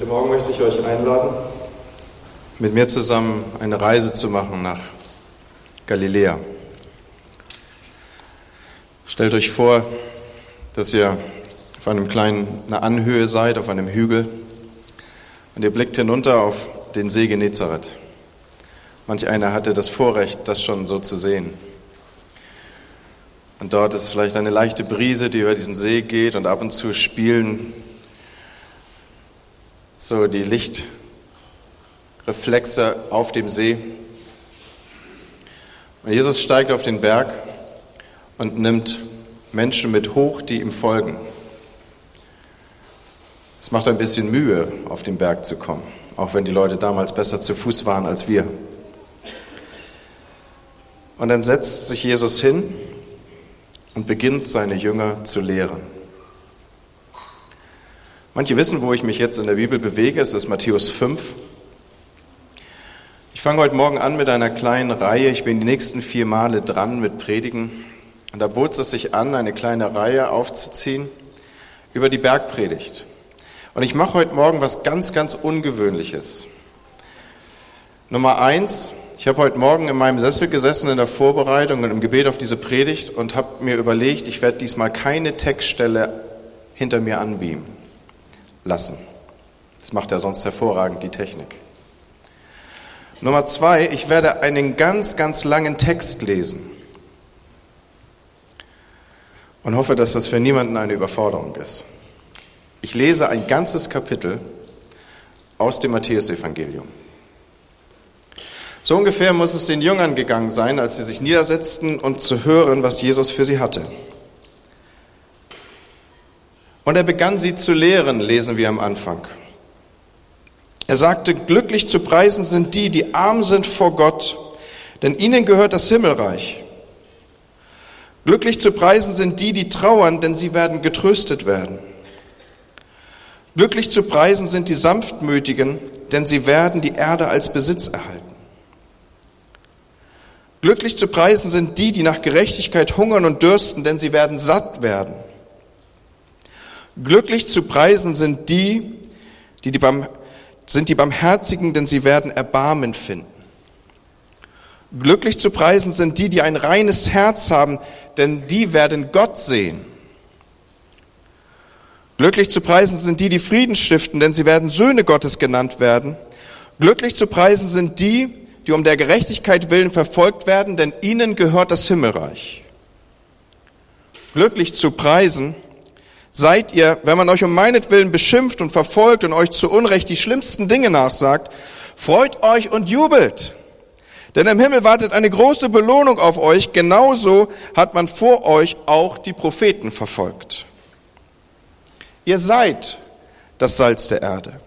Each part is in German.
Heute Morgen möchte ich euch einladen, mit mir zusammen eine Reise zu machen nach Galiläa. Stellt euch vor, dass ihr auf einer Anhöhe seid, auf einem Hügel, und ihr blickt hinunter auf den See Genezareth. Manch einer hatte das Vorrecht, das schon so zu sehen. Und dort ist vielleicht eine leichte Brise, die über diesen See geht, und ab und zu spielen so die Lichtreflexe auf dem See. Und Jesus steigt auf den Berg und nimmt Menschen mit hoch, die ihm folgen. Es macht ein bisschen Mühe, auf den Berg zu kommen, auch wenn die Leute damals besser zu Fuß waren als wir. Und dann setzt sich Jesus hin und beginnt, seine Jünger zu lehren. Manche wissen, wo ich mich jetzt in der Bibel bewege. Es ist Matthäus 5. Ich fange heute Morgen an mit einer kleinen Reihe. Ich bin die nächsten 4 Male dran mit Predigen. Und da bot es sich an, eine kleine Reihe aufzuziehen über die Bergpredigt. Und ich mache heute Morgen was ganz, ganz Ungewöhnliches. Nummer 1, ich habe heute Morgen in meinem Sessel gesessen in der Vorbereitung und im Gebet auf diese Predigt und habe mir überlegt, ich werde diesmal keine Textstelle hinter mir anbeamen lassen. Das macht ja sonst hervorragend die Technik. Nummer 2, ich werde einen ganz, ganz langen Text lesen und hoffe, dass das für niemanden eine Überforderung ist. Ich lese ein ganzes Kapitel aus dem Matthäusevangelium. So ungefähr muss es den Jüngern gegangen sein, als sie sich niedersetzten und zu hören, was Jesus für sie hatte. Und er begann sie zu lehren, lesen wir am Anfang. Er sagte, glücklich zu preisen sind die, die arm sind vor Gott, denn ihnen gehört das Himmelreich. Glücklich zu preisen sind die, die trauern, denn sie werden getröstet werden. Glücklich zu preisen sind die Sanftmütigen, denn sie werden die Erde als Besitz erhalten. Glücklich zu preisen sind die, die nach Gerechtigkeit hungern und dürsten, denn sie werden satt werden. Glücklich zu preisen sind die Barmherzigen, denn sie werden Erbarmen finden. Glücklich zu preisen sind die, die ein reines Herz haben, denn die werden Gott sehen. Glücklich zu preisen sind die, die Frieden stiften, denn sie werden Söhne Gottes genannt werden. Glücklich zu preisen sind die, die um der Gerechtigkeit willen verfolgt werden, denn ihnen gehört das Himmelreich. Glücklich zu preisen seid ihr, wenn man euch um meinetwillen beschimpft und verfolgt und euch zu Unrecht die schlimmsten Dinge nachsagt, freut euch und jubelt. Denn im Himmel wartet eine große Belohnung auf euch, genauso hat man vor euch auch die Propheten verfolgt. Ihr seid das Salz der Erde.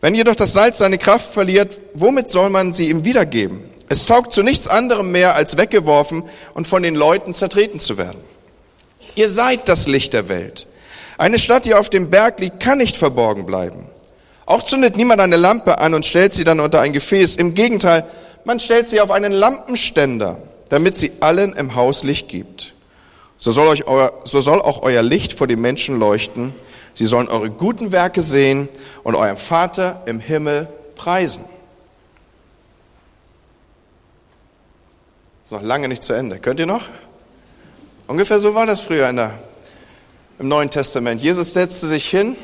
Wenn jedoch das Salz seine Kraft verliert, womit soll man sie ihm wiedergeben? Es taugt zu nichts anderem mehr, als weggeworfen und von den Leuten zertreten zu werden. Ihr seid das Licht der Welt. Eine Stadt, die auf dem Berg liegt, kann nicht verborgen bleiben. Auch zündet niemand eine Lampe an und stellt sie dann unter ein Gefäß. Im Gegenteil, man stellt sie auf einen Lampenständer, damit sie allen im Haus Licht gibt. So soll auch euer Licht vor den Menschen leuchten. Sie sollen eure guten Werke sehen und euren Vater im Himmel preisen. Ist noch lange nicht zu Ende. Könnt ihr noch? Ungefähr so war das früher im Neuen Testament. Jesus setzte sich hin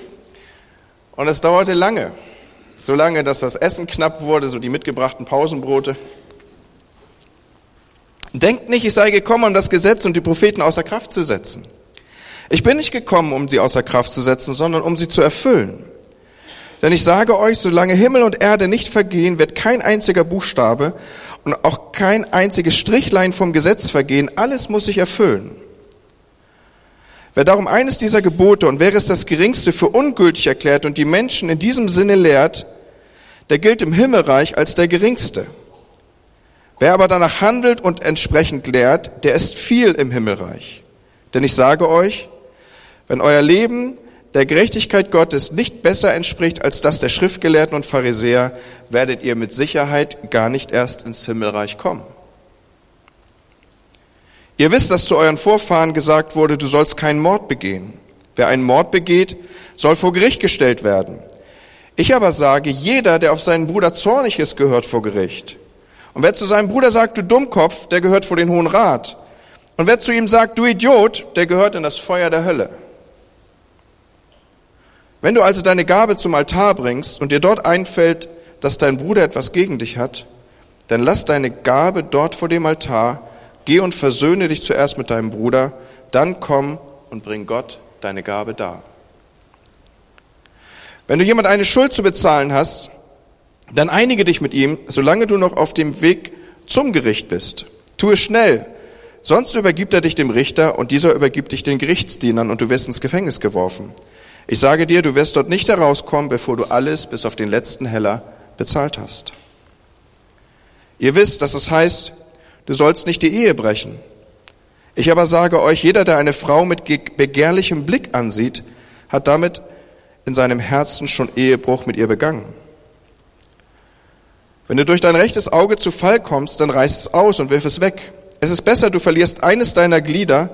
und es dauerte lange. So lange, dass das Essen knapp wurde, so die mitgebrachten Pausenbrote. Denkt nicht, ich sei gekommen, um das Gesetz und die Propheten außer Kraft zu setzen. Ich bin nicht gekommen, um sie außer Kraft zu setzen, sondern um sie zu erfüllen. Denn ich sage euch, solange Himmel und Erde nicht vergehen, wird kein einziger Buchstabe und auch kein einziges Strichlein vom Gesetz vergehen. Alles muss sich erfüllen. Wer darum eines dieser Gebote und wäre es das geringste für ungültig erklärt und die Menschen in diesem Sinne lehrt, der gilt im Himmelreich als der geringste. Wer aber danach handelt und entsprechend lehrt, der ist viel im Himmelreich. Denn ich sage euch, wenn euer Leben der Gerechtigkeit Gottes nicht besser entspricht als das der Schriftgelehrten und Pharisäer, werdet ihr mit Sicherheit gar nicht erst ins Himmelreich kommen. Ihr wisst, dass zu euren Vorfahren gesagt wurde, du sollst keinen Mord begehen. Wer einen Mord begeht, soll vor Gericht gestellt werden. Ich aber sage, jeder, der auf seinen Bruder zornig ist, gehört vor Gericht. Und wer zu seinem Bruder sagt, du Dummkopf, der gehört vor den Hohen Rat. Und wer zu ihm sagt, du Idiot, der gehört in das Feuer der Hölle. Wenn du also deine Gabe zum Altar bringst und dir dort einfällt, dass dein Bruder etwas gegen dich hat, dann lass deine Gabe dort vor dem Altar, geh und versöhne dich zuerst mit deinem Bruder, dann komm und bring Gott deine Gabe dar. Wenn du jemand eine Schuld zu bezahlen hast, dann einige dich mit ihm, solange du noch auf dem Weg zum Gericht bist. Tu es schnell, sonst übergibt er dich dem Richter und dieser übergibt dich den Gerichtsdienern und du wirst ins Gefängnis geworfen. Ich sage dir, du wirst dort nicht herauskommen, bevor du alles bis auf den letzten Heller bezahlt hast. Ihr wisst, dass es heißt, du sollst nicht die Ehe brechen. Ich aber sage euch, jeder, der eine Frau mit begehrlichem Blick ansieht, hat damit in seinem Herzen schon Ehebruch mit ihr begangen. Wenn du durch dein rechtes Auge zu Fall kommst, dann reiß es aus und wirf es weg. Es ist besser, du verlierst eines deiner Glieder,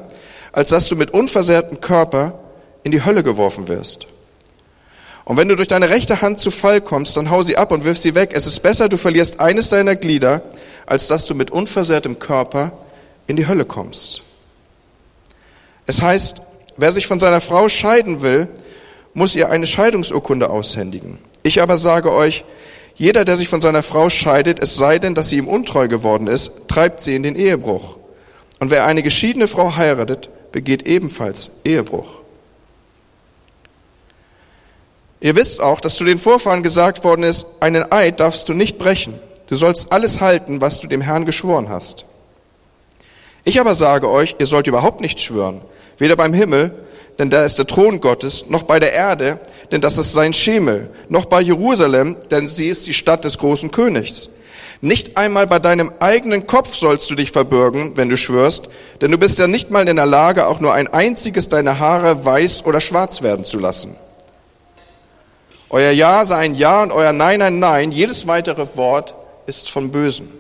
als dass du mit unversehrtem Körper in die Hölle geworfen wirst. Und wenn du durch deine rechte Hand zu Fall kommst, dann hau sie ab und wirf sie weg. Es ist besser, du verlierst eines deiner Glieder, als dass du mit unversehrtem Körper in die Hölle kommst. Es heißt, wer sich von seiner Frau scheiden will, muss ihr eine Scheidungsurkunde aushändigen. Ich aber sage euch, jeder, der sich von seiner Frau scheidet, es sei denn, dass sie ihm untreu geworden ist, treibt sie in den Ehebruch. Und wer eine geschiedene Frau heiratet, begeht ebenfalls Ehebruch. Ihr wisst auch, dass zu den Vorfahren gesagt worden ist, einen Eid darfst du nicht brechen. Du sollst alles halten, was du dem Herrn geschworen hast. Ich aber sage euch, ihr sollt überhaupt nicht schwören, weder beim Himmel, denn da ist der Thron Gottes, noch bei der Erde, denn das ist sein Schemel, noch bei Jerusalem, denn sie ist die Stadt des großen Königs. Nicht einmal bei deinem eigenen Kopf sollst du dich verbürgen, wenn du schwörst, denn du bist ja nicht mal in der Lage, auch nur ein einziges deiner Haare weiß oder schwarz werden zu lassen. Euer Ja sei ein Ja und euer Nein ein Nein. Jedes weitere Wort ist vom Bösen.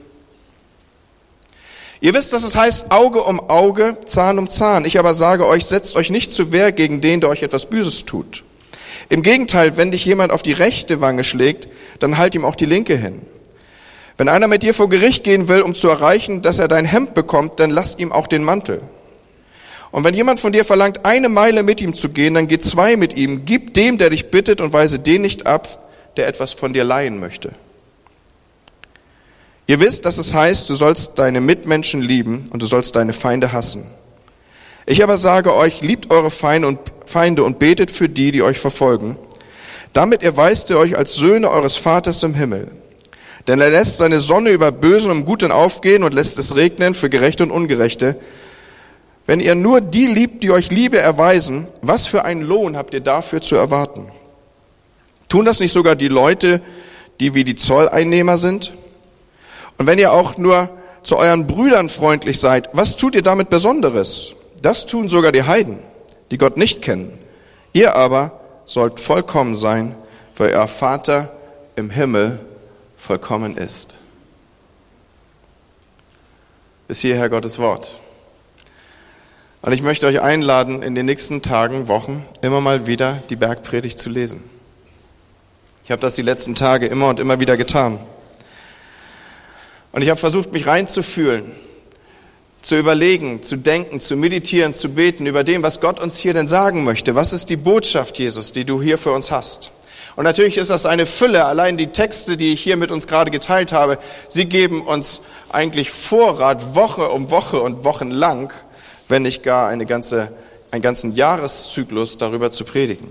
Ihr wisst, dass es heißt, Auge um Auge, Zahn um Zahn. Ich aber sage euch, setzt euch nicht zur Wehr gegen den, der euch etwas Böses tut. Im Gegenteil, wenn dich jemand auf die rechte Wange schlägt, dann halt ihm auch die linke hin. Wenn einer mit dir vor Gericht gehen will, um zu erreichen, dass er dein Hemd bekommt, dann lass ihm auch den Mantel. Und wenn jemand von dir verlangt, eine Meile mit ihm zu gehen, dann geh 2 mit ihm. Gib dem, der dich bittet, und weise den nicht ab, der etwas von dir leihen möchte. Ihr wisst, dass es heißt, du sollst deine Mitmenschen lieben und du sollst deine Feinde hassen. Ich aber sage euch, liebt eure Feinde und betet für die, die euch verfolgen. Damit erweist ihr euch als Söhne eures Vaters im Himmel. Denn er lässt seine Sonne über Bösen und Guten aufgehen und lässt es regnen für Gerechte und Ungerechte. Wenn ihr nur die liebt, die euch Liebe erweisen, was für einen Lohn habt ihr dafür zu erwarten? Tun das nicht sogar die Leute, die wie die Zolleinnehmer sind? Und wenn ihr auch nur zu euren Brüdern freundlich seid, was tut ihr damit Besonderes? Das tun sogar die Heiden, die Gott nicht kennen. Ihr aber sollt vollkommen sein, weil euer Vater im Himmel vollkommen ist. Bis hierher Gottes Wort. Und ich möchte euch einladen, in den nächsten Tagen, Wochen immer mal wieder die Bergpredigt zu lesen. Ich habe das die letzten Tage immer und immer wieder getan. Und ich habe versucht, mich reinzufühlen, zu überlegen, zu denken, zu meditieren, zu beten über dem, was Gott uns hier denn sagen möchte. Was ist die Botschaft, Jesus, die du hier für uns hast? Und natürlich ist das eine Fülle. Allein die Texte, die ich hier mit uns gerade geteilt habe, sie geben uns eigentlich Vorrat Woche um Woche und wochenlang, wenn nicht gar einen ganzen Jahreszyklus darüber zu predigen.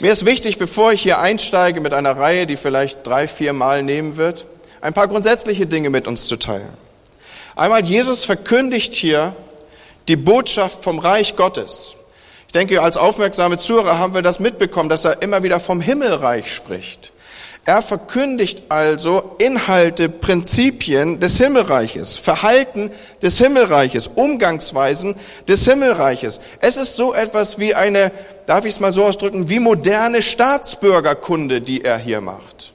Mir ist wichtig, bevor ich hier einsteige mit einer Reihe, die vielleicht 3-4 Mal nehmen wird, ein paar grundsätzliche Dinge mit uns zu teilen. Einmal, Jesus verkündigt hier die Botschaft vom Reich Gottes. Ich denke, als aufmerksame Zuhörer haben wir das mitbekommen, dass er immer wieder vom Himmelreich spricht. Er verkündigt also Inhalte, Prinzipien des Himmelreiches, Verhalten des Himmelreiches, Umgangsweisen des Himmelreiches. Es ist so etwas wie eine, darf ich es mal so ausdrücken, wie moderne Staatsbürgerkunde, die er hier macht.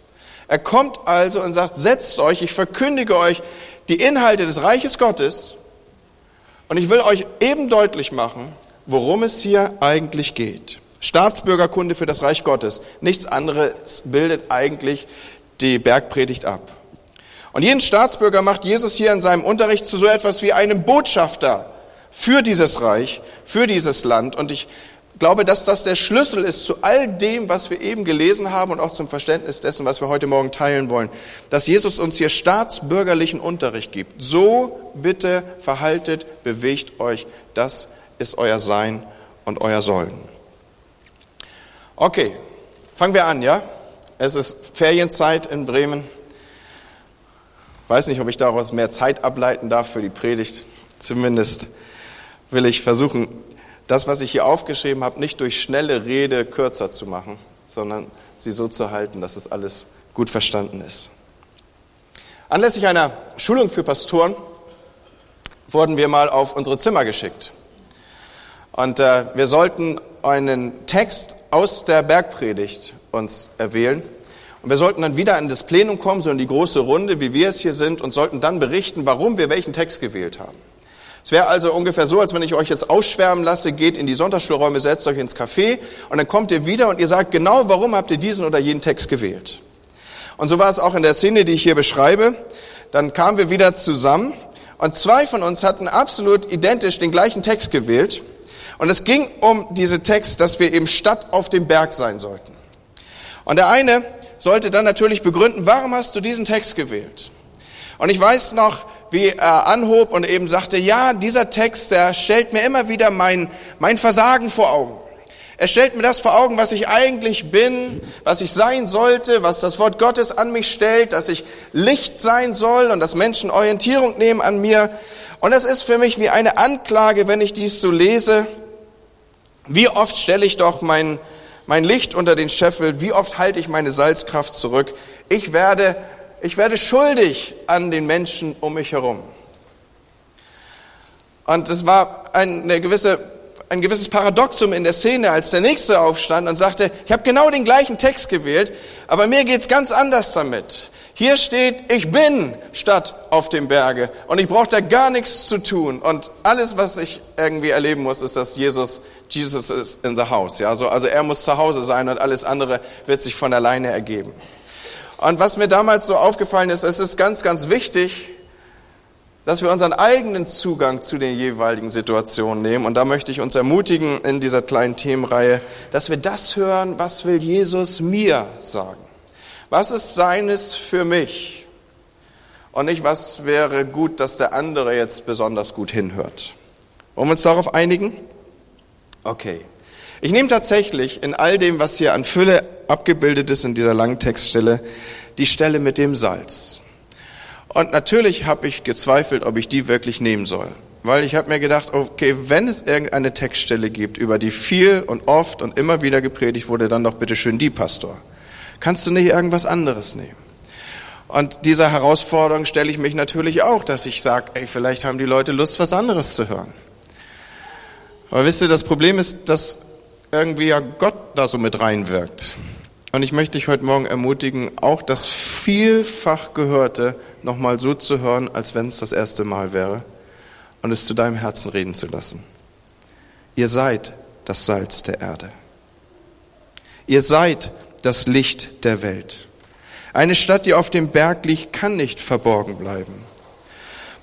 Er kommt also und sagt, setzt euch, ich verkündige euch die Inhalte des Reiches Gottes und ich will euch eben deutlich machen, worum es hier eigentlich geht. Staatsbürgerkunde für das Reich Gottes. Nichts anderes bildet eigentlich die Bergpredigt ab. Und jeden Staatsbürger macht Jesus hier in seinem Unterricht zu so etwas wie einem Botschafter für dieses Reich, für dieses Land. Und ich glaube, dass das der Schlüssel ist zu all dem, was wir eben gelesen haben und auch zum Verständnis dessen, was wir heute Morgen teilen wollen. Dass Jesus uns hier staatsbürgerlichen Unterricht gibt. So bitte verhaltet, bewegt euch. Das ist euer Sein und euer Sollen. Okay, fangen wir an, ja? Es ist Ferienzeit in Bremen. Ich weiß nicht, ob ich daraus mehr Zeit ableiten darf für die Predigt. Zumindest will ich versuchen, das, was ich hier aufgeschrieben habe, nicht durch schnelle Rede kürzer zu machen, sondern sie so zu halten, dass es alles gut verstanden ist. Anlässlich einer Schulung für Pastoren wurden wir mal auf unsere Zimmer geschickt. Und wir sollten einen Text aus der Bergpredigt uns erwählen. Und wir sollten dann wieder in das Plenum kommen, so in die große Runde, wie wir es hier sind, und sollten dann berichten, warum wir welchen Text gewählt haben. Es wäre also ungefähr so, als wenn ich euch jetzt ausschwärmen lasse, geht in die Sonntagsschulräume, setzt euch ins Café und dann kommt ihr wieder und ihr sagt genau, warum habt ihr diesen oder jenen Text gewählt. Und so war es auch in der Szene, die ich hier beschreibe. Dann kamen wir wieder zusammen und zwei von uns hatten absolut identisch den gleichen Text gewählt. Und es ging um diesen Text, dass wir eben Stadt auf dem Berg sein sollten. Und der eine sollte dann natürlich begründen, warum hast du diesen Text gewählt? Und ich weiß noch, wie er anhob und eben sagte, ja, dieser Text, der stellt mir immer wieder mein Versagen vor Augen. Er stellt mir das vor Augen, was ich eigentlich bin, was ich sein sollte, was das Wort Gottes an mich stellt, dass ich Licht sein soll und dass Menschen Orientierung nehmen an mir. Und das ist für mich wie eine Anklage, wenn ich dies so lese. Wie oft stelle ich doch mein Licht unter den Scheffel, wie oft halte ich meine Salzkraft zurück? Ich werde schuldig an den Menschen um mich herum. Und es war ein gewisses Paradoxum in der Szene, als der Nächste aufstand und sagte, ich habe genau den gleichen Text gewählt, aber mir geht's ganz anders damit. Hier steht, ich bin Stadt auf dem Berge und ich brauche da gar nichts zu tun. Und alles, was ich irgendwie erleben muss, ist, dass Jesus ist in the house. Ja? Also er muss zu Hause sein und alles andere wird sich von alleine ergeben. Und was mir damals so aufgefallen ist, es ist ganz, ganz wichtig, dass wir unseren eigenen Zugang zu den jeweiligen Situationen nehmen. Und da möchte ich uns ermutigen in dieser kleinen Themenreihe, dass wir das hören, was will Jesus mir sagen? Was ist seines für mich? Und nicht, was wäre gut, dass der andere jetzt besonders gut hinhört. Wollen wir uns darauf einigen? Okay. Ich nehme tatsächlich in all dem, was hier an Fülle abgebildet ist in dieser langen Textstelle, die Stelle mit dem Salz. Und natürlich habe ich gezweifelt, ob ich die wirklich nehmen soll. Weil ich habe mir gedacht, okay, wenn es irgendeine Textstelle gibt, über die viel und oft und immer wieder gepredigt wurde, dann doch bitte schön die, Pastor. Kannst du nicht irgendwas anderes nehmen? Und dieser Herausforderung stelle ich mich natürlich auch, dass ich sage, ey, vielleicht haben die Leute Lust, was anderes zu hören. Aber wisst ihr, das Problem ist, dass irgendwie ja Gott da so mit reinwirkt. Und ich möchte dich heute Morgen ermutigen, auch das vielfach Gehörte nochmal so zu hören, als wenn es das erste Mal wäre und es zu deinem Herzen reden zu lassen. Ihr seid das Salz der Erde. Ihr seid das Licht der Welt. Eine Stadt, die auf dem Berg liegt, kann nicht verborgen bleiben.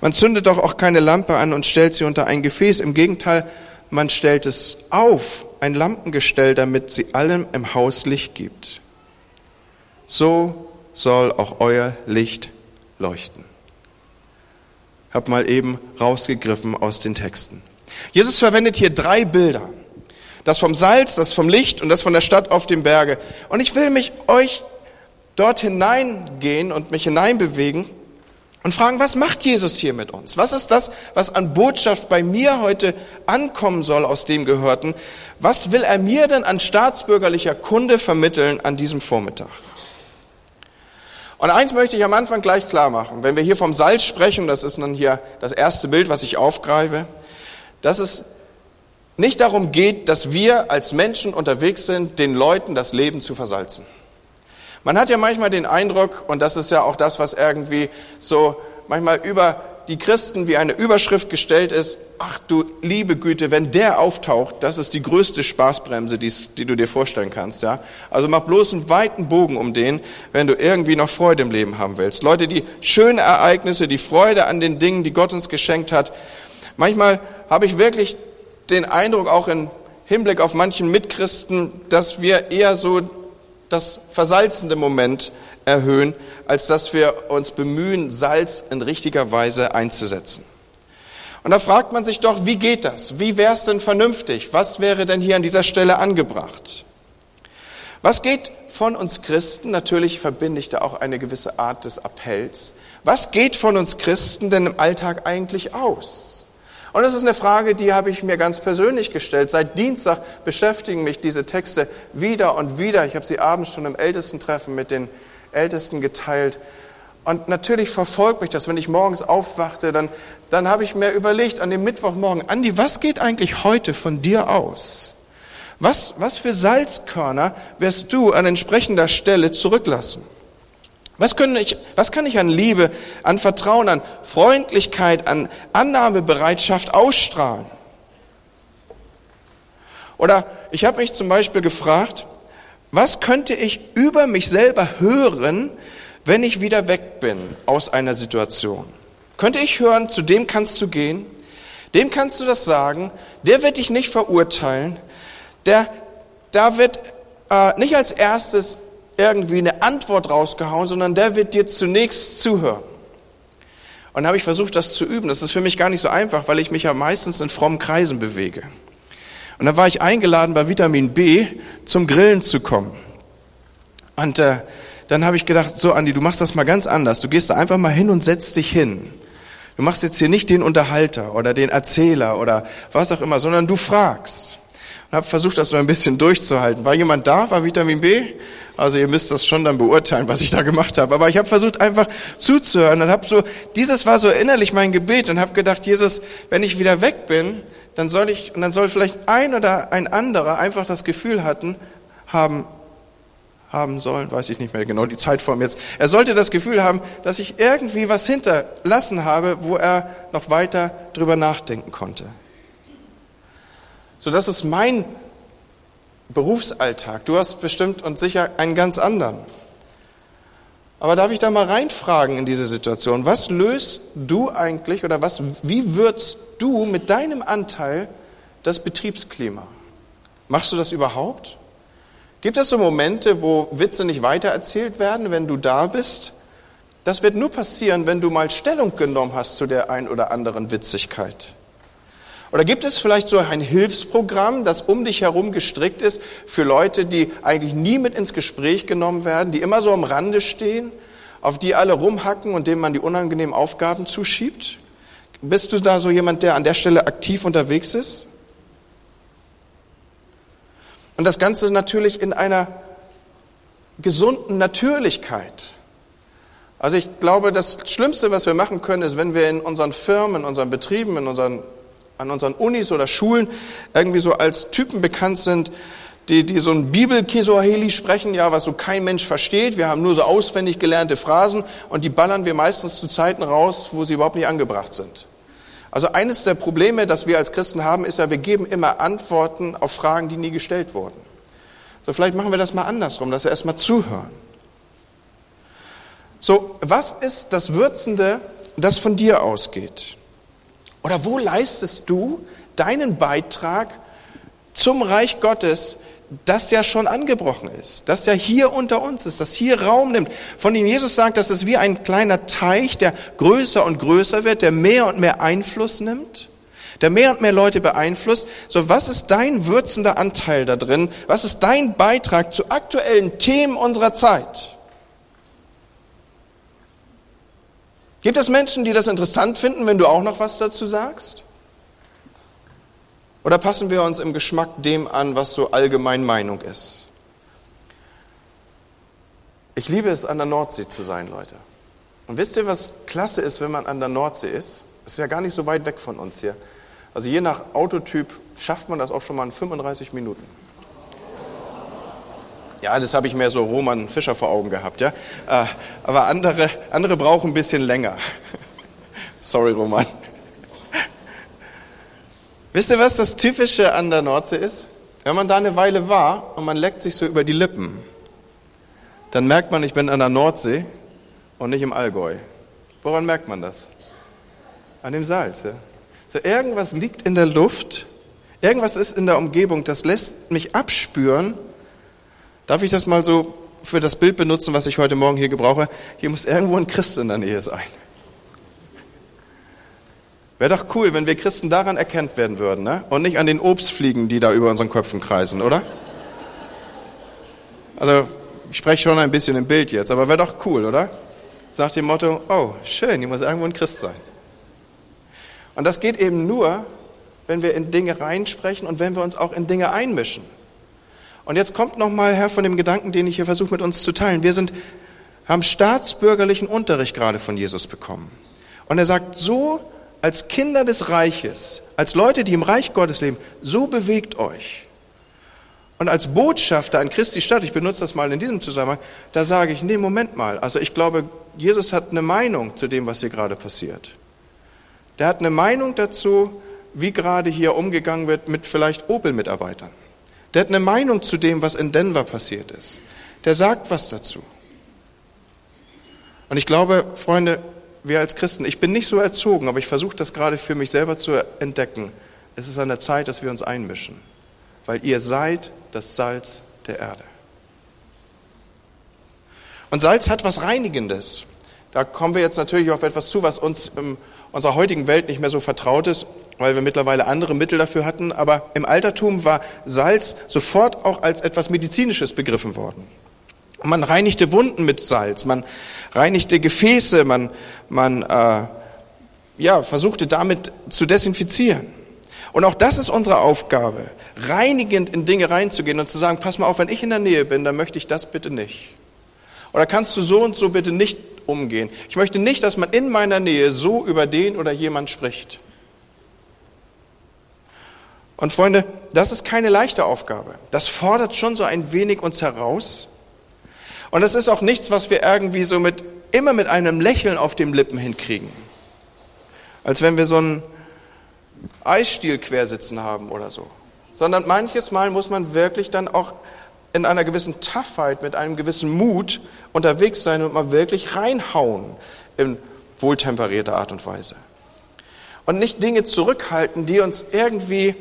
Man zündet doch auch keine Lampe an und stellt sie unter ein Gefäß. Im Gegenteil, man stellt es auf, ein Lampengestell, damit sie allem im Haus Licht gibt. So soll auch euer Licht leuchten. Ich habe mal eben rausgegriffen aus den Texten. Jesus verwendet hier 3 Bilder. Das vom Salz, das vom Licht und das von der Stadt auf dem Berge. Und ich will mich euch dort hineingehen und mich hineinbewegen und fragen, was macht Jesus hier mit uns? Was ist das, was an Botschaft bei mir heute ankommen soll aus dem Gehörten? Was will er mir denn an staatsbürgerlicher Kunde vermitteln an diesem Vormittag? Und eins möchte ich am Anfang gleich klar machen. Wenn wir hier vom Salz sprechen, das ist nun hier das erste Bild, was ich aufgreife, dass es nicht darum geht, dass wir als Menschen unterwegs sind, den Leuten das Leben zu versalzen. Man hat ja manchmal den Eindruck, und das ist ja auch das, was irgendwie so manchmal über die Christen wie eine Überschrift gestellt ist, ach du liebe Güte, wenn der auftaucht, das ist die größte Spaßbremse, die du dir vorstellen kannst. Ja? Also mach bloß einen weiten Bogen um den, wenn du irgendwie noch Freude im Leben haben willst. Leute, die schönen Ereignisse, die Freude an den Dingen, die Gott uns geschenkt hat. Manchmal habe ich wirklich den Eindruck, auch im Hinblick auf manchen Mitchristen, dass wir eher so das versalzende Moment erhöhen, als dass wir uns bemühen, Salz in richtiger Weise einzusetzen. Und da fragt man sich doch, wie geht das? Wie wäre es denn vernünftig? Was wäre denn hier an dieser Stelle angebracht? Was geht von uns Christen? Natürlich verbinde ich da auch eine gewisse Art des Appells. Was geht von uns Christen denn im Alltag eigentlich aus? Und das ist eine Frage, die habe ich mir ganz persönlich gestellt. Seit Dienstag beschäftigen mich diese Texte wieder und wieder. Ich habe sie abends schon im Ältestentreffen mit den Ältesten geteilt. Und natürlich verfolgt mich das, wenn ich morgens aufwachte, dann habe ich mir überlegt an dem Mittwochmorgen, Andi, was geht eigentlich heute von dir aus? Was für Salzkörner wirst du an entsprechender Stelle zurücklassen? Was kann ich an Liebe, an Vertrauen, an Freundlichkeit, an Annahmebereitschaft ausstrahlen? Oder ich habe mich zum Beispiel gefragt, was könnte ich über mich selber hören, wenn ich wieder weg bin aus einer Situation? Könnte ich hören, zu dem kannst du gehen, dem kannst du das sagen, der wird dich nicht verurteilen, da wird nicht als erstes irgendwie eine Antwort rausgehauen, sondern der wird dir zunächst zuhören. Und da habe ich versucht, das zu üben. Das ist für mich gar nicht so einfach, weil ich mich ja meistens in frommen Kreisen bewege. Und dann war ich eingeladen, bei Vitamin B zum Grillen zu kommen. Und dann habe ich gedacht, so Andi, du machst das mal ganz anders. Du gehst da einfach mal hin und setzt dich hin. Du machst jetzt hier nicht den Unterhalter oder den Erzähler oder was auch immer, sondern du fragst. Und habe versucht, das so ein bisschen durchzuhalten. War jemand da? War Vitamin B? Also ihr müsst das schon dann beurteilen, was ich da gemacht habe. Aber ich habe versucht, einfach zuzuhören. Und dieses war so innerlich mein Gebet und habe gedacht, Jesus, wenn ich wieder weg bin, dann soll vielleicht ein oder ein anderer einfach das Gefühl haben sollen, weiß ich nicht mehr genau die Zeitform jetzt. Er sollte das Gefühl haben, dass ich irgendwie was hinterlassen habe, wo er noch weiter drüber nachdenken konnte. So, das ist mein Berufsalltag. Du hast bestimmt und sicher einen ganz anderen. Aber darf ich da mal reinfragen in diese Situation? Was löst du eigentlich oder wie würzt du mit deinem Anteil das Betriebsklima? Machst du das überhaupt? Gibt es so Momente, wo Witze nicht weitererzählt werden, wenn du da bist? Das wird nur passieren, wenn du mal Stellung genommen hast zu der ein oder anderen Witzigkeit. Oder gibt es vielleicht so ein Hilfsprogramm, das um dich herum gestrickt ist für Leute, die eigentlich nie mit ins Gespräch genommen werden, die immer so am Rande stehen, auf die alle rumhacken und denen man die unangenehmen Aufgaben zuschiebt? Bist du da so jemand, der an der Stelle aktiv unterwegs ist? Und das Ganze natürlich in einer gesunden Natürlichkeit. Also ich glaube, das Schlimmste, was wir machen können, ist, wenn wir in unseren Firmen, in unseren Betrieben, an unseren Unis oder Schulen irgendwie so als Typen bekannt sind, die so ein Bibel-Kiswahili sprechen, ja, was so kein Mensch versteht. Wir haben nur so auswendig gelernte Phrasen und die ballern wir meistens zu Zeiten raus, wo sie überhaupt nicht angebracht sind. Also eines der Probleme, das wir als Christen haben, ist ja, wir geben immer Antworten auf Fragen, die nie gestellt wurden. So, vielleicht machen wir das mal andersrum, dass wir erstmal zuhören. So, was ist das Würzende, das von dir ausgeht? Oder wo leistest du deinen Beitrag zum Reich Gottes, das ja schon angebrochen ist, das ja hier unter uns ist, das hier Raum nimmt, von dem Jesus sagt, das ist wie ein kleiner Teich, der größer und größer wird, der mehr und mehr Einfluss nimmt, der mehr und mehr Leute beeinflusst. So, was ist dein würzender Anteil da drin? Was ist dein Beitrag zu aktuellen Themen unserer Zeit? Gibt es Menschen, die das interessant finden, wenn du auch noch was dazu sagst? Oder passen wir uns im Geschmack dem an, was so allgemein Meinung ist? Ich liebe es, an der Nordsee zu sein, Leute. Und wisst ihr, was klasse ist, wenn man an der Nordsee ist? Das ist ja gar nicht so weit weg von uns hier. Also je nach Autotyp schafft man das auch schon mal in 35 Minuten. Ja, das habe ich mehr so Roman Fischer vor Augen gehabt, ja. Aber andere brauchen ein bisschen länger. Sorry, Roman. Wisst ihr, was das Typische an der Nordsee ist? Wenn man da eine Weile war und man leckt sich so über die Lippen, dann merkt man, ich bin an der Nordsee und nicht im Allgäu. Woran merkt man das? An dem Salz. Ja? So, irgendwas liegt in der Luft, irgendwas ist in der Umgebung, das lässt mich abspüren. Darf ich das mal so für das Bild benutzen, was ich heute Morgen hier gebrauche? Hier muss irgendwo ein Christ in der Nähe sein. Wäre doch cool, wenn wir Christen daran erkannt werden würden, ne? Und nicht an den Obstfliegen, die da über unseren Köpfen kreisen, oder? Also, ich spreche schon ein bisschen im Bild jetzt, aber wäre doch cool, oder? Nach dem Motto, oh, schön, hier muss irgendwo ein Christ sein. Und das geht eben nur, wenn wir in Dinge reinsprechen und wenn wir uns auch in Dinge einmischen. Und jetzt kommt nochmal her von dem Gedanken, den ich hier versuche mit uns zu teilen. Wir haben staatsbürgerlichen Unterricht gerade von Jesus bekommen. Und er sagt, so als Kinder des Reiches, als Leute, die im Reich Gottes leben, so bewegt euch. Und als Botschafter an Christi Stadt, ich benutze das mal in diesem Zusammenhang, da sage ich, nee, Moment mal, also ich glaube, Jesus hat eine Meinung zu dem, was hier gerade passiert. Der hat eine Meinung dazu, wie gerade hier umgegangen wird mit vielleicht Opel-Mitarbeitern. Der hat eine Meinung zu dem, was in Denver passiert ist. Der sagt was dazu. Und ich glaube, Freunde, wir als Christen, ich bin nicht so erzogen, aber ich versuche das gerade für mich selber zu entdecken. Es ist an der Zeit, dass wir uns einmischen, weil ihr seid das Salz der Erde. Und Salz hat was Reinigendes. Da kommen wir jetzt natürlich auf etwas zu, was uns in unserer heutigen Welt nicht mehr so vertraut ist, weil wir mittlerweile andere Mittel dafür hatten. Aber im Altertum war Salz sofort auch als etwas Medizinisches begriffen worden. Und man reinigte Wunden mit Salz, man reinigte Gefäße, man versuchte damit zu desinfizieren. Und auch das ist unsere Aufgabe, reinigend in Dinge reinzugehen und zu sagen, pass mal auf, wenn ich in der Nähe bin, dann möchte ich das bitte nicht. Oder kannst du so und so bitte nicht umgehen. Ich möchte nicht, dass man in meiner Nähe so über den oder jemand spricht. Und Freunde, das ist keine leichte Aufgabe. Das fordert schon so ein wenig uns heraus. Und das ist auch nichts, was wir irgendwie so immer mit einem Lächeln auf den Lippen hinkriegen. Als wenn wir so einen Eisstiel quersitzen haben oder so. Sondern manches Mal muss man wirklich dann auch in einer gewissen Toughheit, mit einem gewissen Mut unterwegs sein und mal wirklich reinhauen in wohltemperierter Art und Weise. Und nicht Dinge zurückhalten, die uns irgendwie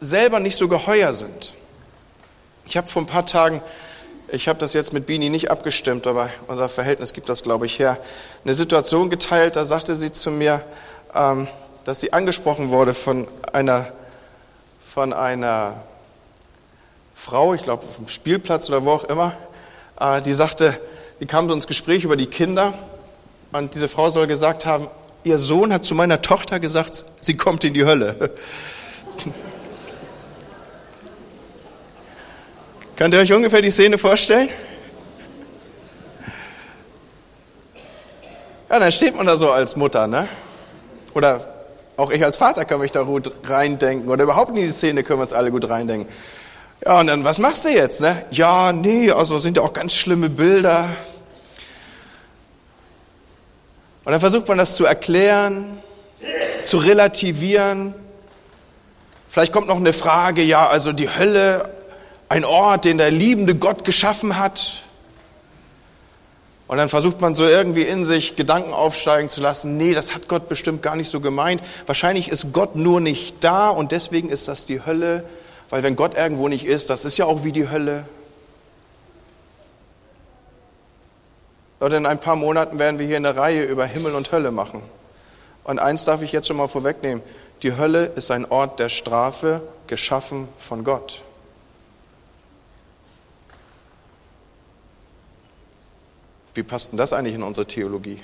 selber nicht so geheuer sind. Ich habe vor ein paar Tagen, ich habe das jetzt mit Bini nicht abgestimmt, aber unser Verhältnis gibt das, glaube ich, her, eine Situation geteilt, da sagte sie zu mir, dass sie angesprochen wurde von einer Frau, ich glaube auf dem Spielplatz oder wo auch immer, die sagte, die kam ins Gespräch über die Kinder und diese Frau soll gesagt haben, ihr Sohn hat zu meiner Tochter gesagt, sie kommt in die Hölle. Könnt ihr euch ungefähr die Szene vorstellen? Ja, dann steht man da so als Mutter, ne? Oder auch ich als Vater kann mich da gut reindenken. Oder überhaupt in die Szene können wir uns alle gut reindenken. Ja, und dann, was machst du jetzt, ne? Ja, nee, also sind ja auch ganz schlimme Bilder. Und dann versucht man das zu erklären, zu relativieren. Vielleicht kommt noch eine Frage, ja, also die Hölle, ein Ort, den der liebende Gott geschaffen hat. Und dann versucht man so irgendwie in sich Gedanken aufsteigen zu lassen. Nee, das hat Gott bestimmt gar nicht so gemeint. Wahrscheinlich ist Gott nur nicht da und deswegen ist das die Hölle. Weil wenn Gott irgendwo nicht ist, das ist ja auch wie die Hölle. Leute, in ein paar Monaten werden wir hier eine Reihe über Himmel und Hölle machen. Und eins darf ich jetzt schon mal vorwegnehmen. Die Hölle ist ein Ort der Strafe, geschaffen von Gott. Wie passt denn das eigentlich in unsere Theologie?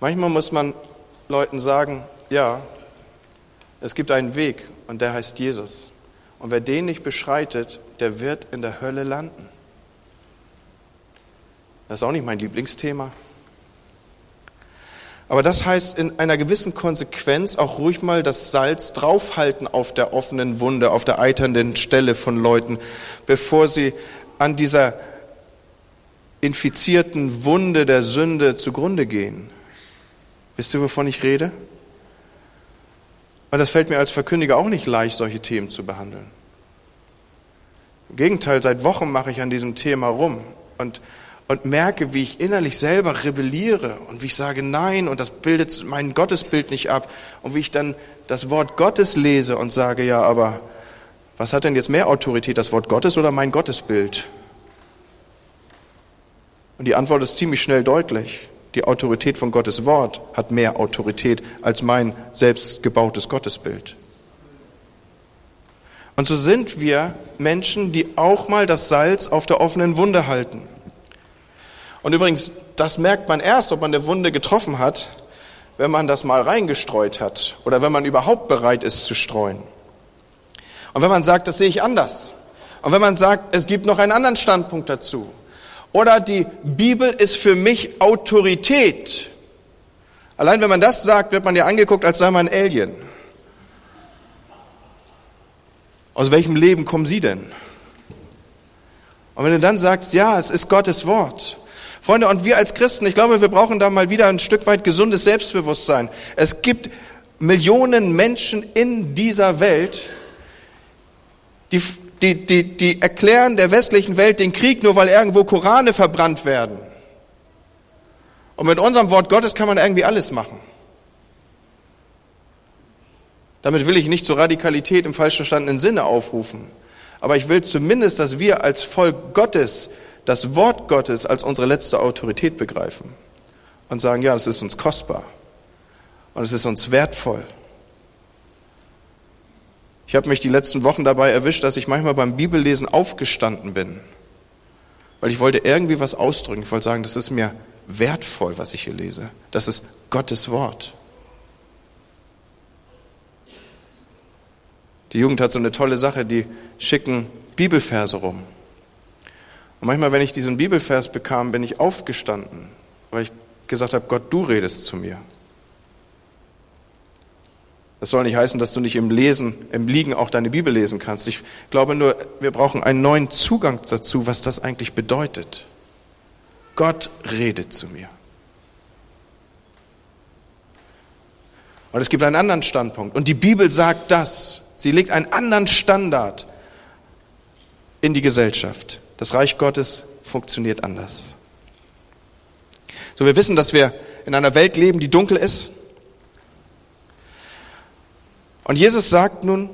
Manchmal muss man Leuten sagen, ja, es gibt einen Weg und der heißt Jesus. Und wer den nicht beschreitet, der wird in der Hölle landen. Das ist auch nicht mein Lieblingsthema. Aber das heißt, in einer gewissen Konsequenz auch ruhig mal das Salz draufhalten auf der offenen Wunde, auf der eiternden Stelle von Leuten, bevor sie an dieser infizierten Wunde der Sünde zugrunde gehen. Wisst ihr, wovon ich rede? Und das fällt mir als Verkündiger auch nicht leicht, solche Themen zu behandeln. Im Gegenteil, seit Wochen mache ich an diesem Thema rum und merke, wie ich innerlich selber rebelliere und wie ich sage Nein und das bildet mein Gottesbild nicht ab und wie ich dann das Wort Gottes lese und sage, ja, aber was hat denn jetzt mehr Autorität, das Wort Gottes oder mein Gottesbild? Und die Antwort ist ziemlich schnell deutlich. Die Autorität von Gottes Wort hat mehr Autorität als mein selbst gebautes Gottesbild. Und so sind wir Menschen, die auch mal das Salz auf der offenen Wunde halten. Und übrigens, das merkt man erst, ob man eine Wunde getroffen hat, wenn man das mal reingestreut hat oder wenn man überhaupt bereit ist zu streuen. Und wenn man sagt, das sehe ich anders. Und wenn man sagt, es gibt noch einen anderen Standpunkt dazu. Oder die Bibel ist für mich Autorität. Allein wenn man das sagt, wird man ja angeguckt, als sei man ein Alien. Aus welchem Leben kommen Sie denn? Und wenn du dann sagst, ja, es ist Gottes Wort. Freunde, und wir als Christen, ich glaube, wir brauchen da mal wieder ein Stück weit gesundes Selbstbewusstsein. Es gibt Millionen Menschen in dieser Welt, die erklären der westlichen Welt den Krieg, nur weil irgendwo Korane verbrannt werden. Und mit unserem Wort Gottes kann man irgendwie alles machen. Damit will ich nicht zur Radikalität im falsch verstandenen Sinne aufrufen. Aber ich will zumindest, dass wir als Volk Gottes das Wort Gottes als unsere letzte Autorität begreifen. Und sagen, ja, das ist uns kostbar. Und es ist uns wertvoll. Ich habe mich die letzten Wochen dabei erwischt, dass ich manchmal beim Bibellesen aufgestanden bin. Weil ich wollte irgendwie was ausdrücken. Ich wollte sagen, das ist mir wertvoll, was ich hier lese. Das ist Gottes Wort. Die Jugend hat so eine tolle Sache, die schicken Bibelverse rum. Und manchmal, wenn ich diesen Bibelvers bekam, bin ich aufgestanden, weil ich gesagt habe, Gott, du redest zu mir. Das soll nicht heißen, dass du nicht im Liegen auch deine Bibel lesen kannst. Ich glaube nur, wir brauchen einen neuen Zugang dazu, was das eigentlich bedeutet. Gott redet zu mir. Und es gibt einen anderen Standpunkt. Und die Bibel sagt das. Sie legt einen anderen Standard in die Gesellschaft. Das Reich Gottes funktioniert anders. So, wir wissen, dass wir in einer Welt leben, die dunkel ist. Und Jesus sagt nun,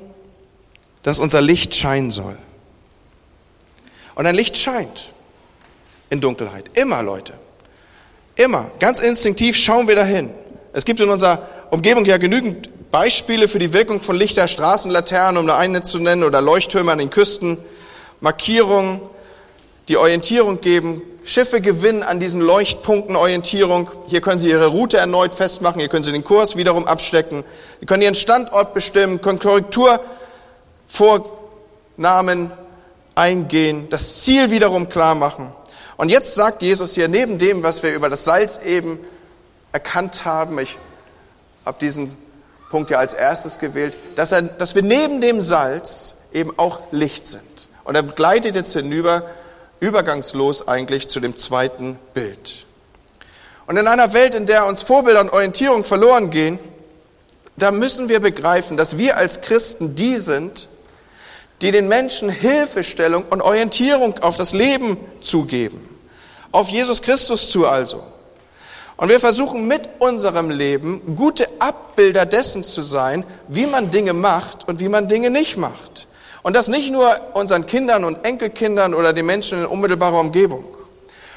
dass unser Licht scheinen soll. Und ein Licht scheint in Dunkelheit. Immer, Leute. Immer. Ganz instinktiv schauen wir dahin. Es gibt in unserer Umgebung ja genügend Beispiele für die Wirkung von Lichter, Straßenlaternen, um da eine zu nennen, oder Leuchttürme an den Küsten, Markierungen, die Orientierung geben. Schiffe gewinnen an diesen Leuchtpunkten Orientierung. Hier können Sie Ihre Route erneut festmachen. Hier können Sie den Kurs wiederum abstecken. Sie können Ihren Standort bestimmen, können Korrekturvornamen eingehen, das Ziel wiederum klar machen. Und jetzt sagt Jesus hier, neben dem, was wir über das Salz eben erkannt haben, ich habe diesen Punkt ja als erstes gewählt, dass wir neben dem Salz eben auch Licht sind. Und er gleitet jetzt hinüber, übergangslos eigentlich zu dem zweiten Bild. Und in einer Welt, in der uns Vorbilder und Orientierung verloren gehen, da müssen wir begreifen, dass wir als Christen die sind, die den Menschen Hilfestellung und Orientierung auf das Leben zugeben, auf Jesus Christus zu also. Und wir versuchen mit unserem Leben gute Abbilder dessen zu sein, wie man Dinge macht und wie man Dinge nicht macht. Und das nicht nur unseren Kindern und Enkelkindern oder den Menschen in unmittelbarer Umgebung.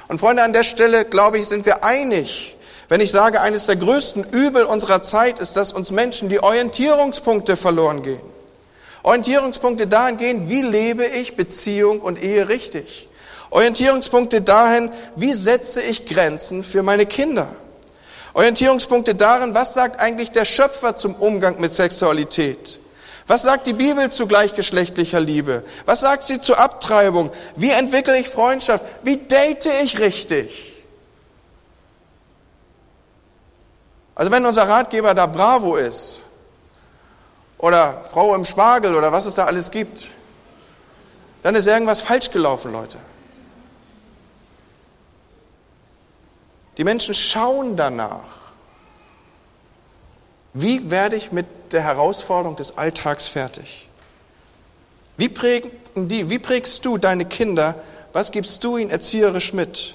Und Freunde, an der Stelle, glaube ich, sind wir einig, wenn ich sage, eines der größten Übel unserer Zeit ist, dass uns Menschen die Orientierungspunkte verloren gehen. Orientierungspunkte dahin gehen, wie lebe ich Beziehung und Ehe richtig? Orientierungspunkte dahin, wie setze ich Grenzen für meine Kinder? Orientierungspunkte darin, was sagt eigentlich der Schöpfer zum Umgang mit Sexualität? Was sagt die Bibel zu gleichgeschlechtlicher Liebe? Was sagt sie zu Abtreibung? Wie entwickle ich Freundschaft? Wie date ich richtig? Also wenn unser Ratgeber da Bravo ist oder Frau im Spargel oder was es da alles gibt, dann ist irgendwas falsch gelaufen, Leute. Die Menschen schauen danach. Wie werde ich mit der Herausforderung des Alltags fertig? Wie prägst du deine Kinder? Was gibst du ihnen erzieherisch mit?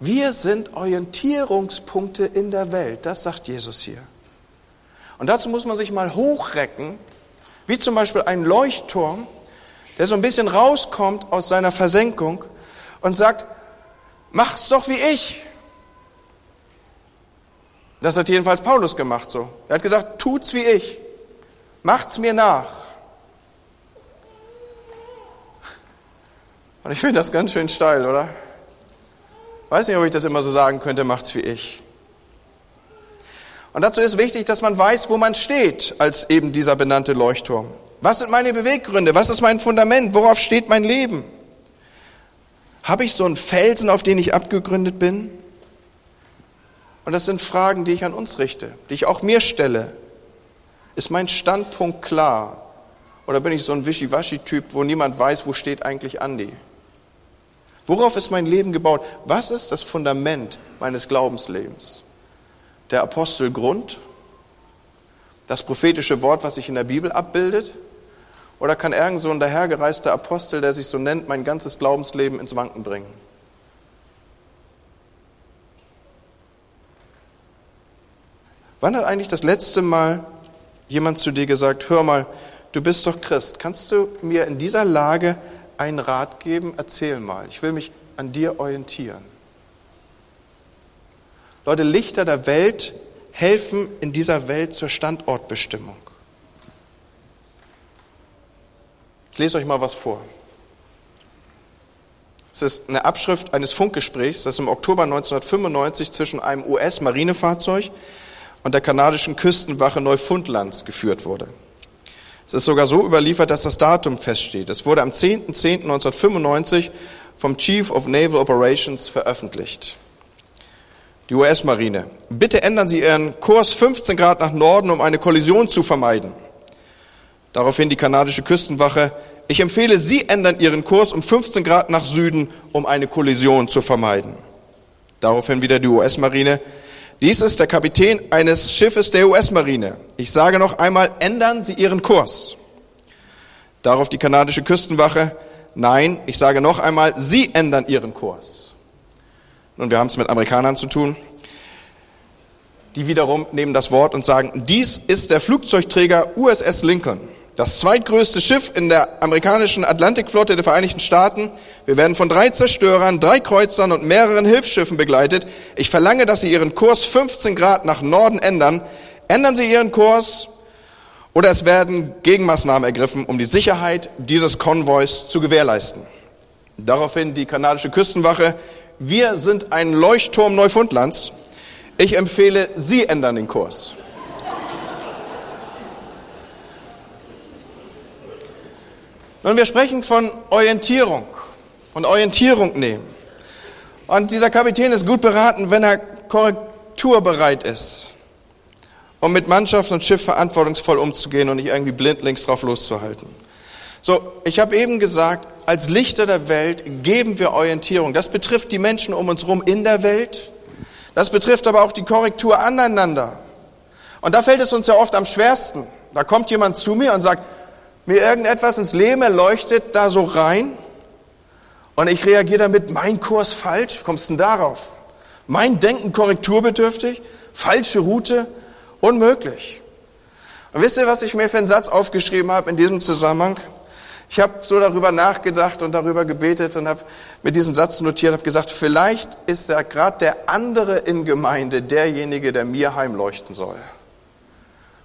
Wir sind Orientierungspunkte in der Welt, das sagt Jesus hier. Und dazu muss man sich mal hochrecken, wie zum Beispiel ein Leuchtturm, der so ein bisschen rauskommt aus seiner Versenkung und sagt, mach's doch wie ich. Das hat jedenfalls Paulus gemacht so. Er hat gesagt, tut's wie ich, macht's mir nach. Und ich finde das ganz schön steil, oder? Weiß nicht, ob ich das immer so sagen könnte, macht's wie ich. Und dazu ist wichtig, dass man weiß, wo man steht, als eben dieser benannte Leuchtturm. Was sind meine Beweggründe? Was ist mein Fundament? Worauf steht mein Leben? Habe ich so einen Felsen, auf den ich abgegründet bin? Und das sind Fragen, die ich an uns richte, die ich auch mir stelle. Ist mein Standpunkt klar? Oder bin ich so ein Wischiwaschi-Typ, wo niemand weiß, wo steht eigentlich Andi? Worauf ist mein Leben gebaut? Was ist das Fundament meines Glaubenslebens? Der Apostelgrund? Das prophetische Wort, was sich in der Bibel abbildet? Oder kann irgend so ein dahergereister Apostel, der sich so nennt, mein ganzes Glaubensleben ins Wanken bringen? Wann hat eigentlich das letzte Mal jemand zu dir gesagt, hör mal, du bist doch Christ, kannst du mir in dieser Lage einen Rat geben? Erzähl mal, ich will mich an dir orientieren. Leute, Lichter der Welt helfen in dieser Welt zur Standortbestimmung. Ich lese euch mal was vor. Es ist eine Abschrift eines Funkgesprächs, das im Oktober 1995 zwischen einem US-Marinefahrzeug und der kanadischen Küstenwache Neufundlands geführt wurde. Es ist sogar so überliefert, dass das Datum feststeht. Es wurde am 10.10.1995 vom Chief of Naval Operations veröffentlicht. Die US-Marine. Bitte ändern Sie Ihren Kurs 15 Grad nach Norden, um eine Kollision zu vermeiden. Daraufhin die kanadische Küstenwache. Ich empfehle, Sie ändern Ihren Kurs um 15 Grad nach Süden, um eine Kollision zu vermeiden. Daraufhin wieder die US-Marine. Dies ist der Kapitän eines Schiffes der US-Marine. Ich sage noch einmal, ändern Sie Ihren Kurs. Darauf die kanadische Küstenwache. Nein, ich sage noch einmal, Sie ändern Ihren Kurs. Nun, wir haben es mit Amerikanern zu tun. Die wiederum nehmen das Wort und sagen, dies ist der Flugzeugträger USS Lincoln. Das zweitgrößte Schiff in der amerikanischen Atlantikflotte der Vereinigten Staaten. Wir werden von 3 Zerstörern, 3 Kreuzern und mehreren Hilfsschiffen begleitet. Ich verlange, dass Sie Ihren Kurs 15 Grad nach Norden ändern. Ändern Sie Ihren Kurs oder es werden Gegenmaßnahmen ergriffen, um die Sicherheit dieses Konvois zu gewährleisten. Daraufhin die kanadische Küstenwache. Wir sind ein Leuchtturm Neufundlands. Ich empfehle, Sie ändern den Kurs. Nun, wir sprechen von Orientierung und Orientierung nehmen. Und dieser Kapitän ist gut beraten, wenn er korrekturbereit ist, um mit Mannschaft und Schiff verantwortungsvoll umzugehen und nicht irgendwie blindlings drauf loszuhalten. So, ich habe eben gesagt, als Lichter der Welt geben wir Orientierung. Das betrifft die Menschen um uns rum in der Welt. Das betrifft aber auch die Korrektur aneinander. Und da fällt es uns ja oft am schwersten. Da kommt jemand zu mir und sagt, mir irgendetwas ins Leben erleuchtet da so rein und ich reagiere damit, mein Kurs falsch, wie kommst du denn darauf? Mein Denken korrekturbedürftig, falsche Route, unmöglich. Und wisst ihr, was ich mir für einen Satz aufgeschrieben habe in diesem Zusammenhang? Ich habe so darüber nachgedacht und darüber gebetet und habe mir diesen Satz notiert, habe gesagt, vielleicht ist ja gerade der andere in Gemeinde derjenige, der mir heimleuchten soll.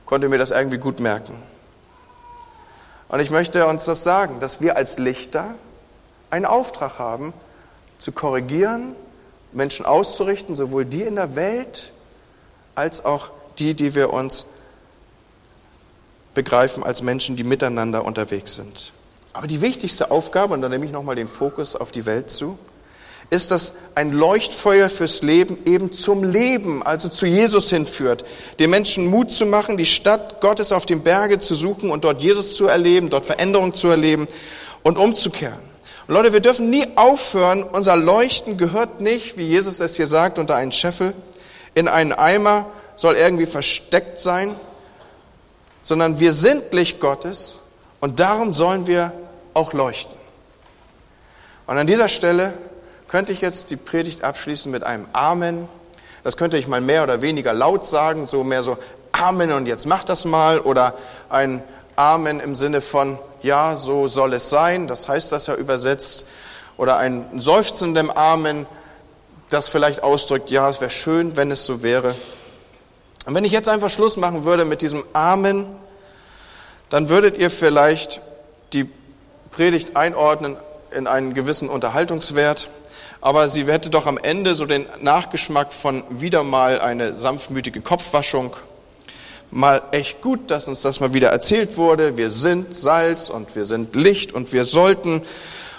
Konnte mir das irgendwie gut merken. Und ich möchte uns das sagen, dass wir als Lichter einen Auftrag haben, zu korrigieren, Menschen auszurichten, sowohl die in der Welt als auch die, die wir uns begreifen als Menschen, die miteinander unterwegs sind. Aber die wichtigste Aufgabe, und da nehme ich nochmal den Fokus auf die Welt zu, ist, dass ein Leuchtfeuer fürs Leben eben zum Leben, also zu Jesus hinführt. Den Menschen Mut zu machen, die Stadt Gottes auf dem Berge zu suchen und dort Jesus zu erleben, dort Veränderung zu erleben und umzukehren. Und Leute, wir dürfen nie aufhören, unser Leuchten gehört nicht, wie Jesus es hier sagt, unter einen Scheffel, in einen Eimer, soll irgendwie versteckt sein, sondern wir sind Licht Gottes und darum sollen wir auch leuchten. Und an dieser Stelle könnte ich jetzt die Predigt abschließen mit einem Amen. Das könnte ich mal mehr oder weniger laut sagen, so mehr so Amen und jetzt mach das mal, oder ein Amen im Sinne von ja, so soll es sein, das heißt das ja übersetzt, oder ein seufzendem Amen, das vielleicht ausdrückt, ja, es wäre schön, wenn es so wäre. Und wenn ich jetzt einfach Schluss machen würde mit diesem Amen, dann würdet ihr vielleicht die Predigt einordnen in einen gewissen Unterhaltungswert, aber sie hätte doch am Ende so den Nachgeschmack von wieder mal eine sanftmütige Kopfwaschung. Mal echt gut, dass uns das mal wieder erzählt wurde. Wir sind Salz und wir sind Licht und wir sollten.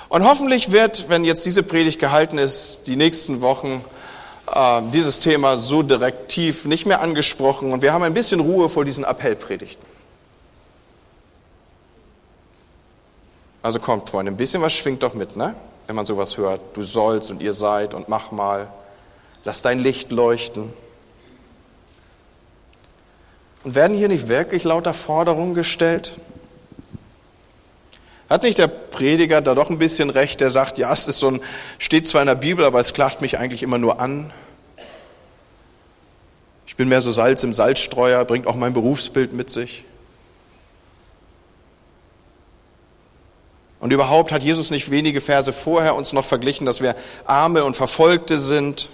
Und hoffentlich wird, wenn jetzt diese Predigt gehalten ist, die nächsten Wochen dieses Thema so direkt tief nicht mehr angesprochen. Und wir haben ein bisschen Ruhe vor diesen Appellpredigten. Also kommt, Freunde, ein bisschen was schwingt doch mit, ne? Wenn man sowas hört, du sollst und ihr seid und mach mal, lass dein Licht leuchten. Und werden hier nicht wirklich lauter Forderungen gestellt? Hat nicht der Prediger da doch ein bisschen recht, der sagt, ja, es ist so ein, steht zwar in der Bibel, aber es klagt mich eigentlich immer nur an. Ich bin mehr so Salz im Salzstreuer, bringt auch mein Berufsbild mit sich. Und überhaupt hat Jesus nicht wenige Verse vorher uns noch verglichen, dass wir Arme und Verfolgte sind.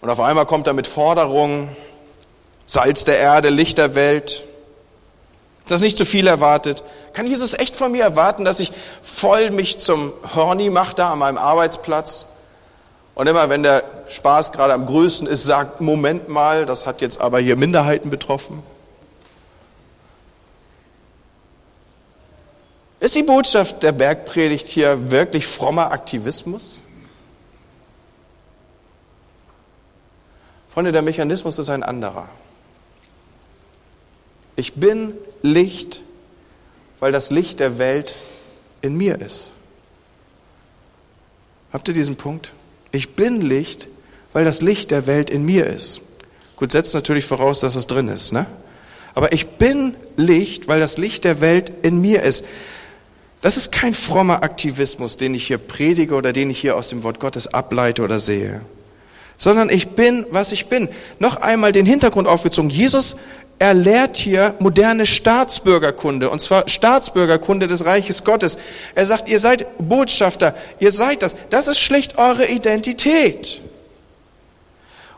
Und auf einmal kommt er mit Forderungen, Salz der Erde, Licht der Welt. Ist das nicht zu viel erwartet? Kann Jesus echt von mir erwarten, dass ich voll mich zum Horny mache da an meinem Arbeitsplatz? Und immer, wenn der Spaß gerade am größten ist, sagt, Moment mal, das hat jetzt aber hier Minderheiten betroffen. Ist die Botschaft der Bergpredigt hier wirklich frommer Aktivismus? Freunde, der Mechanismus ist ein anderer. Ich bin Licht, weil das Licht der Welt in mir ist. Habt ihr diesen Punkt? Ich bin Licht, weil das Licht der Welt in mir ist. Gut, setzt natürlich voraus, dass es drin ist, ne? Aber ich bin Licht, weil das Licht der Welt in mir ist. Das ist kein frommer Aktivismus, den ich hier predige oder den ich hier aus dem Wort Gottes ableite oder sehe. Sondern ich bin, was ich bin. Noch einmal den Hintergrund aufgezogen. Jesus lehrt hier moderne Staatsbürgerkunde, und zwar Staatsbürgerkunde des Reiches Gottes. Er sagt, ihr seid Botschafter, ihr seid das. Das ist schlicht eure Identität.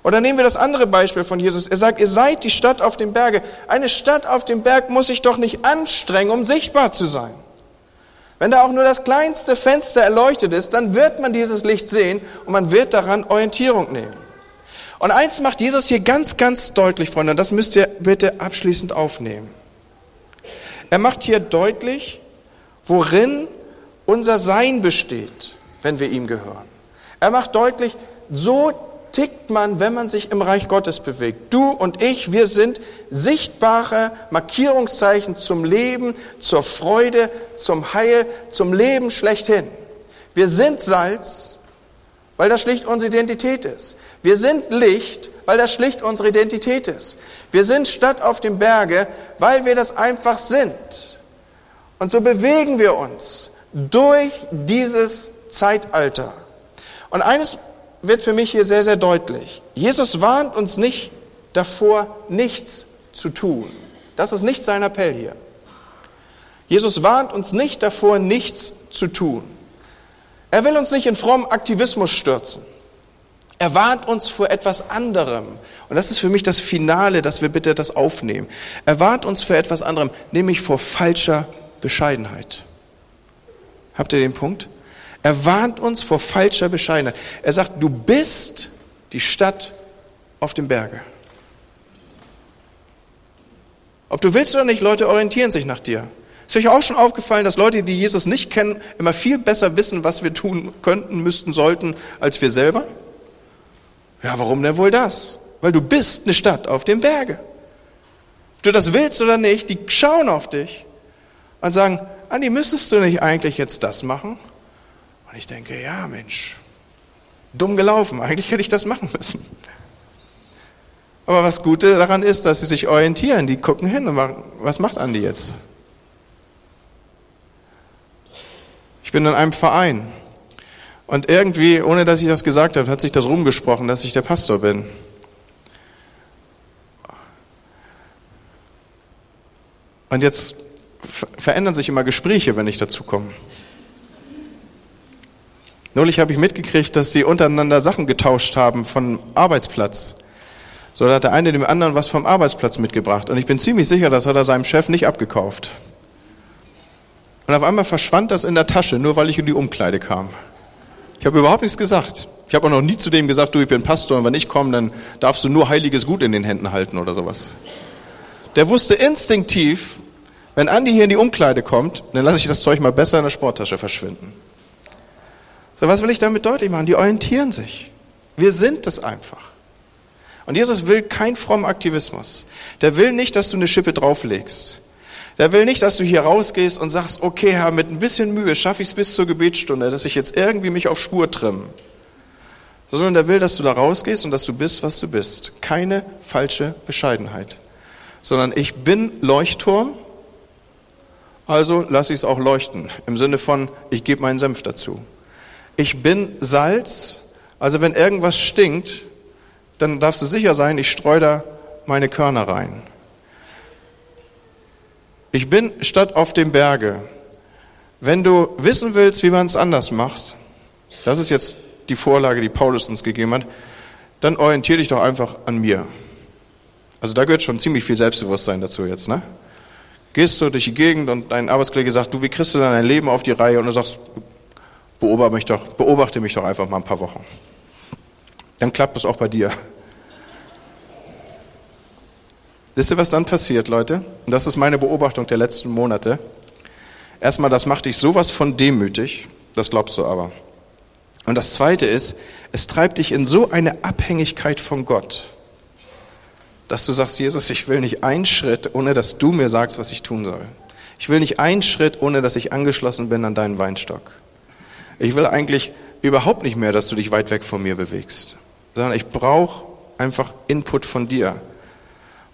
Oder nehmen wir das andere Beispiel von Jesus. Er sagt, ihr seid die Stadt auf dem Berge. Eine Stadt auf dem Berg muss sich doch nicht anstrengen, um sichtbar zu sein. Wenn da auch nur das kleinste Fenster erleuchtet ist, dann wird man dieses Licht sehen und man wird daran Orientierung nehmen. Und eins macht Jesus hier ganz, ganz deutlich, Freunde, und das müsst ihr bitte abschließend aufnehmen. Er macht hier deutlich, worin unser Sein besteht, wenn wir ihm gehören. Er macht deutlich, so tickt man, wenn man sich im Reich Gottes bewegt. Du und ich, wir sind sichtbare Markierungszeichen zum Leben, zur Freude, zum Heil, zum Leben schlechthin. Wir sind Salz, weil das schlicht unsere Identität ist. Wir sind Licht, weil das schlicht unsere Identität ist. Wir sind Stadt auf dem Berge, weil wir das einfach sind. Und so bewegen wir uns durch dieses Zeitalter. Und eines wird für mich hier sehr, sehr deutlich. Jesus warnt uns nicht davor, nichts zu tun. Das ist nicht sein Appell hier. Jesus warnt uns nicht davor, nichts zu tun. Er will uns nicht in frommen Aktivismus stürzen. Er warnt uns vor etwas anderem. Und das ist für mich das Finale, dass wir bitte das aufnehmen. Er warnt uns vor etwas anderem, nämlich vor falscher Bescheidenheit. Habt ihr den Punkt? Er warnt uns vor falscher Bescheidenheit. Er sagt, du bist die Stadt auf dem Berge. Ob du willst oder nicht, Leute orientieren sich nach dir. Ist euch auch schon aufgefallen, dass Leute, die Jesus nicht kennen, immer viel besser wissen, was wir tun könnten, müssten, sollten, als wir selber? Ja, warum denn wohl das? Weil du bist eine Stadt auf dem Berge. Ob du das willst oder nicht, die schauen auf dich und sagen, Andi, müsstest du nicht eigentlich jetzt das machen? Und ich denke, ja Mensch, dumm gelaufen, eigentlich hätte ich das machen müssen. Aber was Gute daran ist, dass sie sich orientieren, die gucken hin und machen, was macht Andi jetzt? Ich bin in einem Verein und irgendwie, ohne dass ich das gesagt habe, hat sich das rumgesprochen, dass ich der Pastor bin. Und jetzt verändern sich immer Gespräche, wenn ich dazu komme. Neulich habe ich mitgekriegt, dass die untereinander Sachen getauscht haben vom Arbeitsplatz. So, da hat der eine dem anderen was vom Arbeitsplatz mitgebracht. Und ich bin ziemlich sicher, das hat er seinem Chef nicht abgekauft. Und auf einmal verschwand das in der Tasche, nur weil ich in die Umkleide kam. Ich habe überhaupt nichts gesagt. Ich habe auch noch nie zu dem gesagt, du, ich bin Pastor und wenn ich komme, dann darfst du nur heiliges Gut in den Händen halten oder sowas. Der wusste instinktiv, wenn Andi hier in die Umkleide kommt, dann lasse ich das Zeug mal besser in der Sporttasche verschwinden. So, was will ich damit deutlich machen? Die orientieren sich. Wir sind das einfach. Und Jesus will keinen frommen Aktivismus. Der will nicht, dass du eine Schippe drauflegst. Der will nicht, dass du hier rausgehst und sagst, okay Herr, mit ein bisschen Mühe schaffe ich es bis zur Gebetsstunde, dass ich jetzt irgendwie mich auf Spur trimme. Sondern der will, dass du da rausgehst und dass du bist, was du bist. Keine falsche Bescheidenheit. Sondern ich bin Leuchtturm, also lasse ich es auch leuchten. Im Sinne von, ich gebe meinen Senf dazu. Ich bin Salz, also wenn irgendwas stinkt, dann darfst du sicher sein, ich streue da meine Körner rein. Ich bin Stadt auf dem Berge. Wenn du wissen willst, wie man es anders macht, das ist jetzt die Vorlage, die Paulus uns gegeben hat, dann orientiere dich doch einfach an mir. Also da gehört schon ziemlich viel Selbstbewusstsein dazu jetzt, ne? Gehst du durch die Gegend und dein Arbeitskollege sagt, du, wie kriegst du dann dein Leben auf die Reihe? Und du sagst, beobachte mich doch einfach mal ein paar Wochen. Dann klappt es auch bei dir. Wisst ihr, was dann passiert, Leute? Und das ist meine Beobachtung der letzten Monate. Erstmal, das macht dich sowas von demütig, das glaubst du aber. Und das Zweite ist, es treibt dich in so eine Abhängigkeit von Gott, dass du sagst, Jesus, ich will nicht einen Schritt, ohne dass du mir sagst, was ich tun soll. Ich will nicht einen Schritt, ohne dass ich angeschlossen bin an deinen Weinstock. Ich will eigentlich überhaupt nicht mehr, dass du dich weit weg von mir bewegst, sondern ich brauche einfach Input von dir,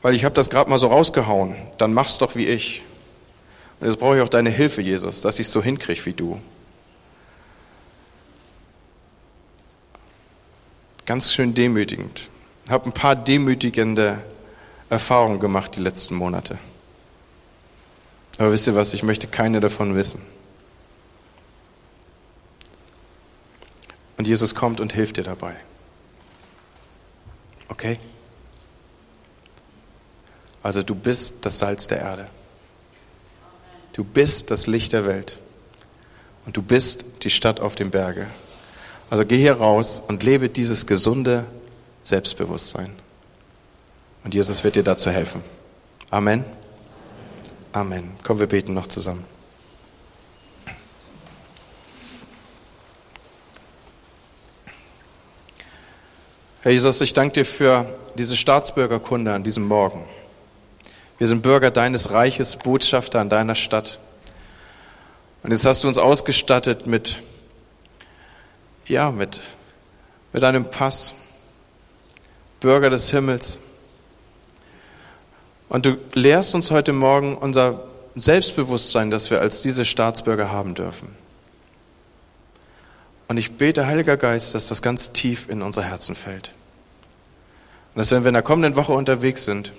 weil ich habe das gerade mal so rausgehauen, dann mach's doch wie ich. Und jetzt brauche ich auch deine Hilfe, Jesus, dass ich es so hinkriege wie du. Ganz schön demütigend. Ich habe ein paar demütigende Erfahrungen gemacht die letzten Monate. Aber wisst ihr was, ich möchte keine davon wissen. Und Jesus kommt und hilft dir dabei. Okay? Also du bist das Salz der Erde. Du bist das Licht der Welt. Und du bist die Stadt auf dem Berge. Also geh hier raus und lebe dieses gesunde Selbstbewusstsein. Und Jesus wird dir dazu helfen. Amen? Amen. Komm, wir beten noch zusammen. Herr Jesus, ich danke dir für diese Staatsbürgerkunde an diesem Morgen. Wir sind Bürger deines Reiches, Botschafter an deiner Stadt. Und jetzt hast du uns ausgestattet mit einem Pass, Bürger des Himmels. Und du lehrst uns heute Morgen unser Selbstbewusstsein, das wir als diese Staatsbürger haben dürfen. Und ich bete, Heiliger Geist, dass das ganz tief in unser Herzen fällt. Und dass, wenn wir in der kommenden Woche unterwegs sind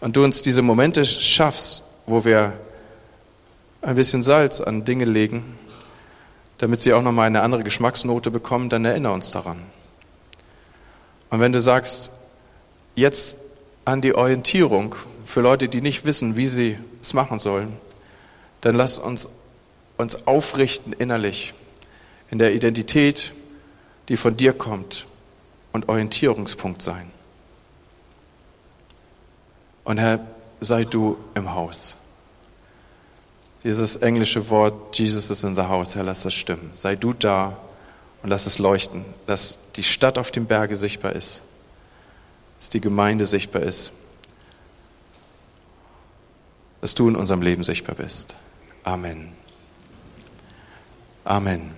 und du uns diese Momente schaffst, wo wir ein bisschen Salz an Dinge legen, damit sie auch nochmal eine andere Geschmacksnote bekommen, dann erinnere uns daran. Und wenn du sagst, jetzt an die Orientierung für Leute, die nicht wissen, wie sie es machen sollen, dann lass uns aufrichten innerlich. In der Identität, die von dir kommt und Orientierungspunkt sein. Und Herr, sei du im Haus. Dieses englische Wort, Jesus is in the house, Herr, lass das stimmen. Sei du da und lass es leuchten, dass die Stadt auf dem Berge sichtbar ist, dass die Gemeinde sichtbar ist, dass du in unserem Leben sichtbar bist. Amen. Amen.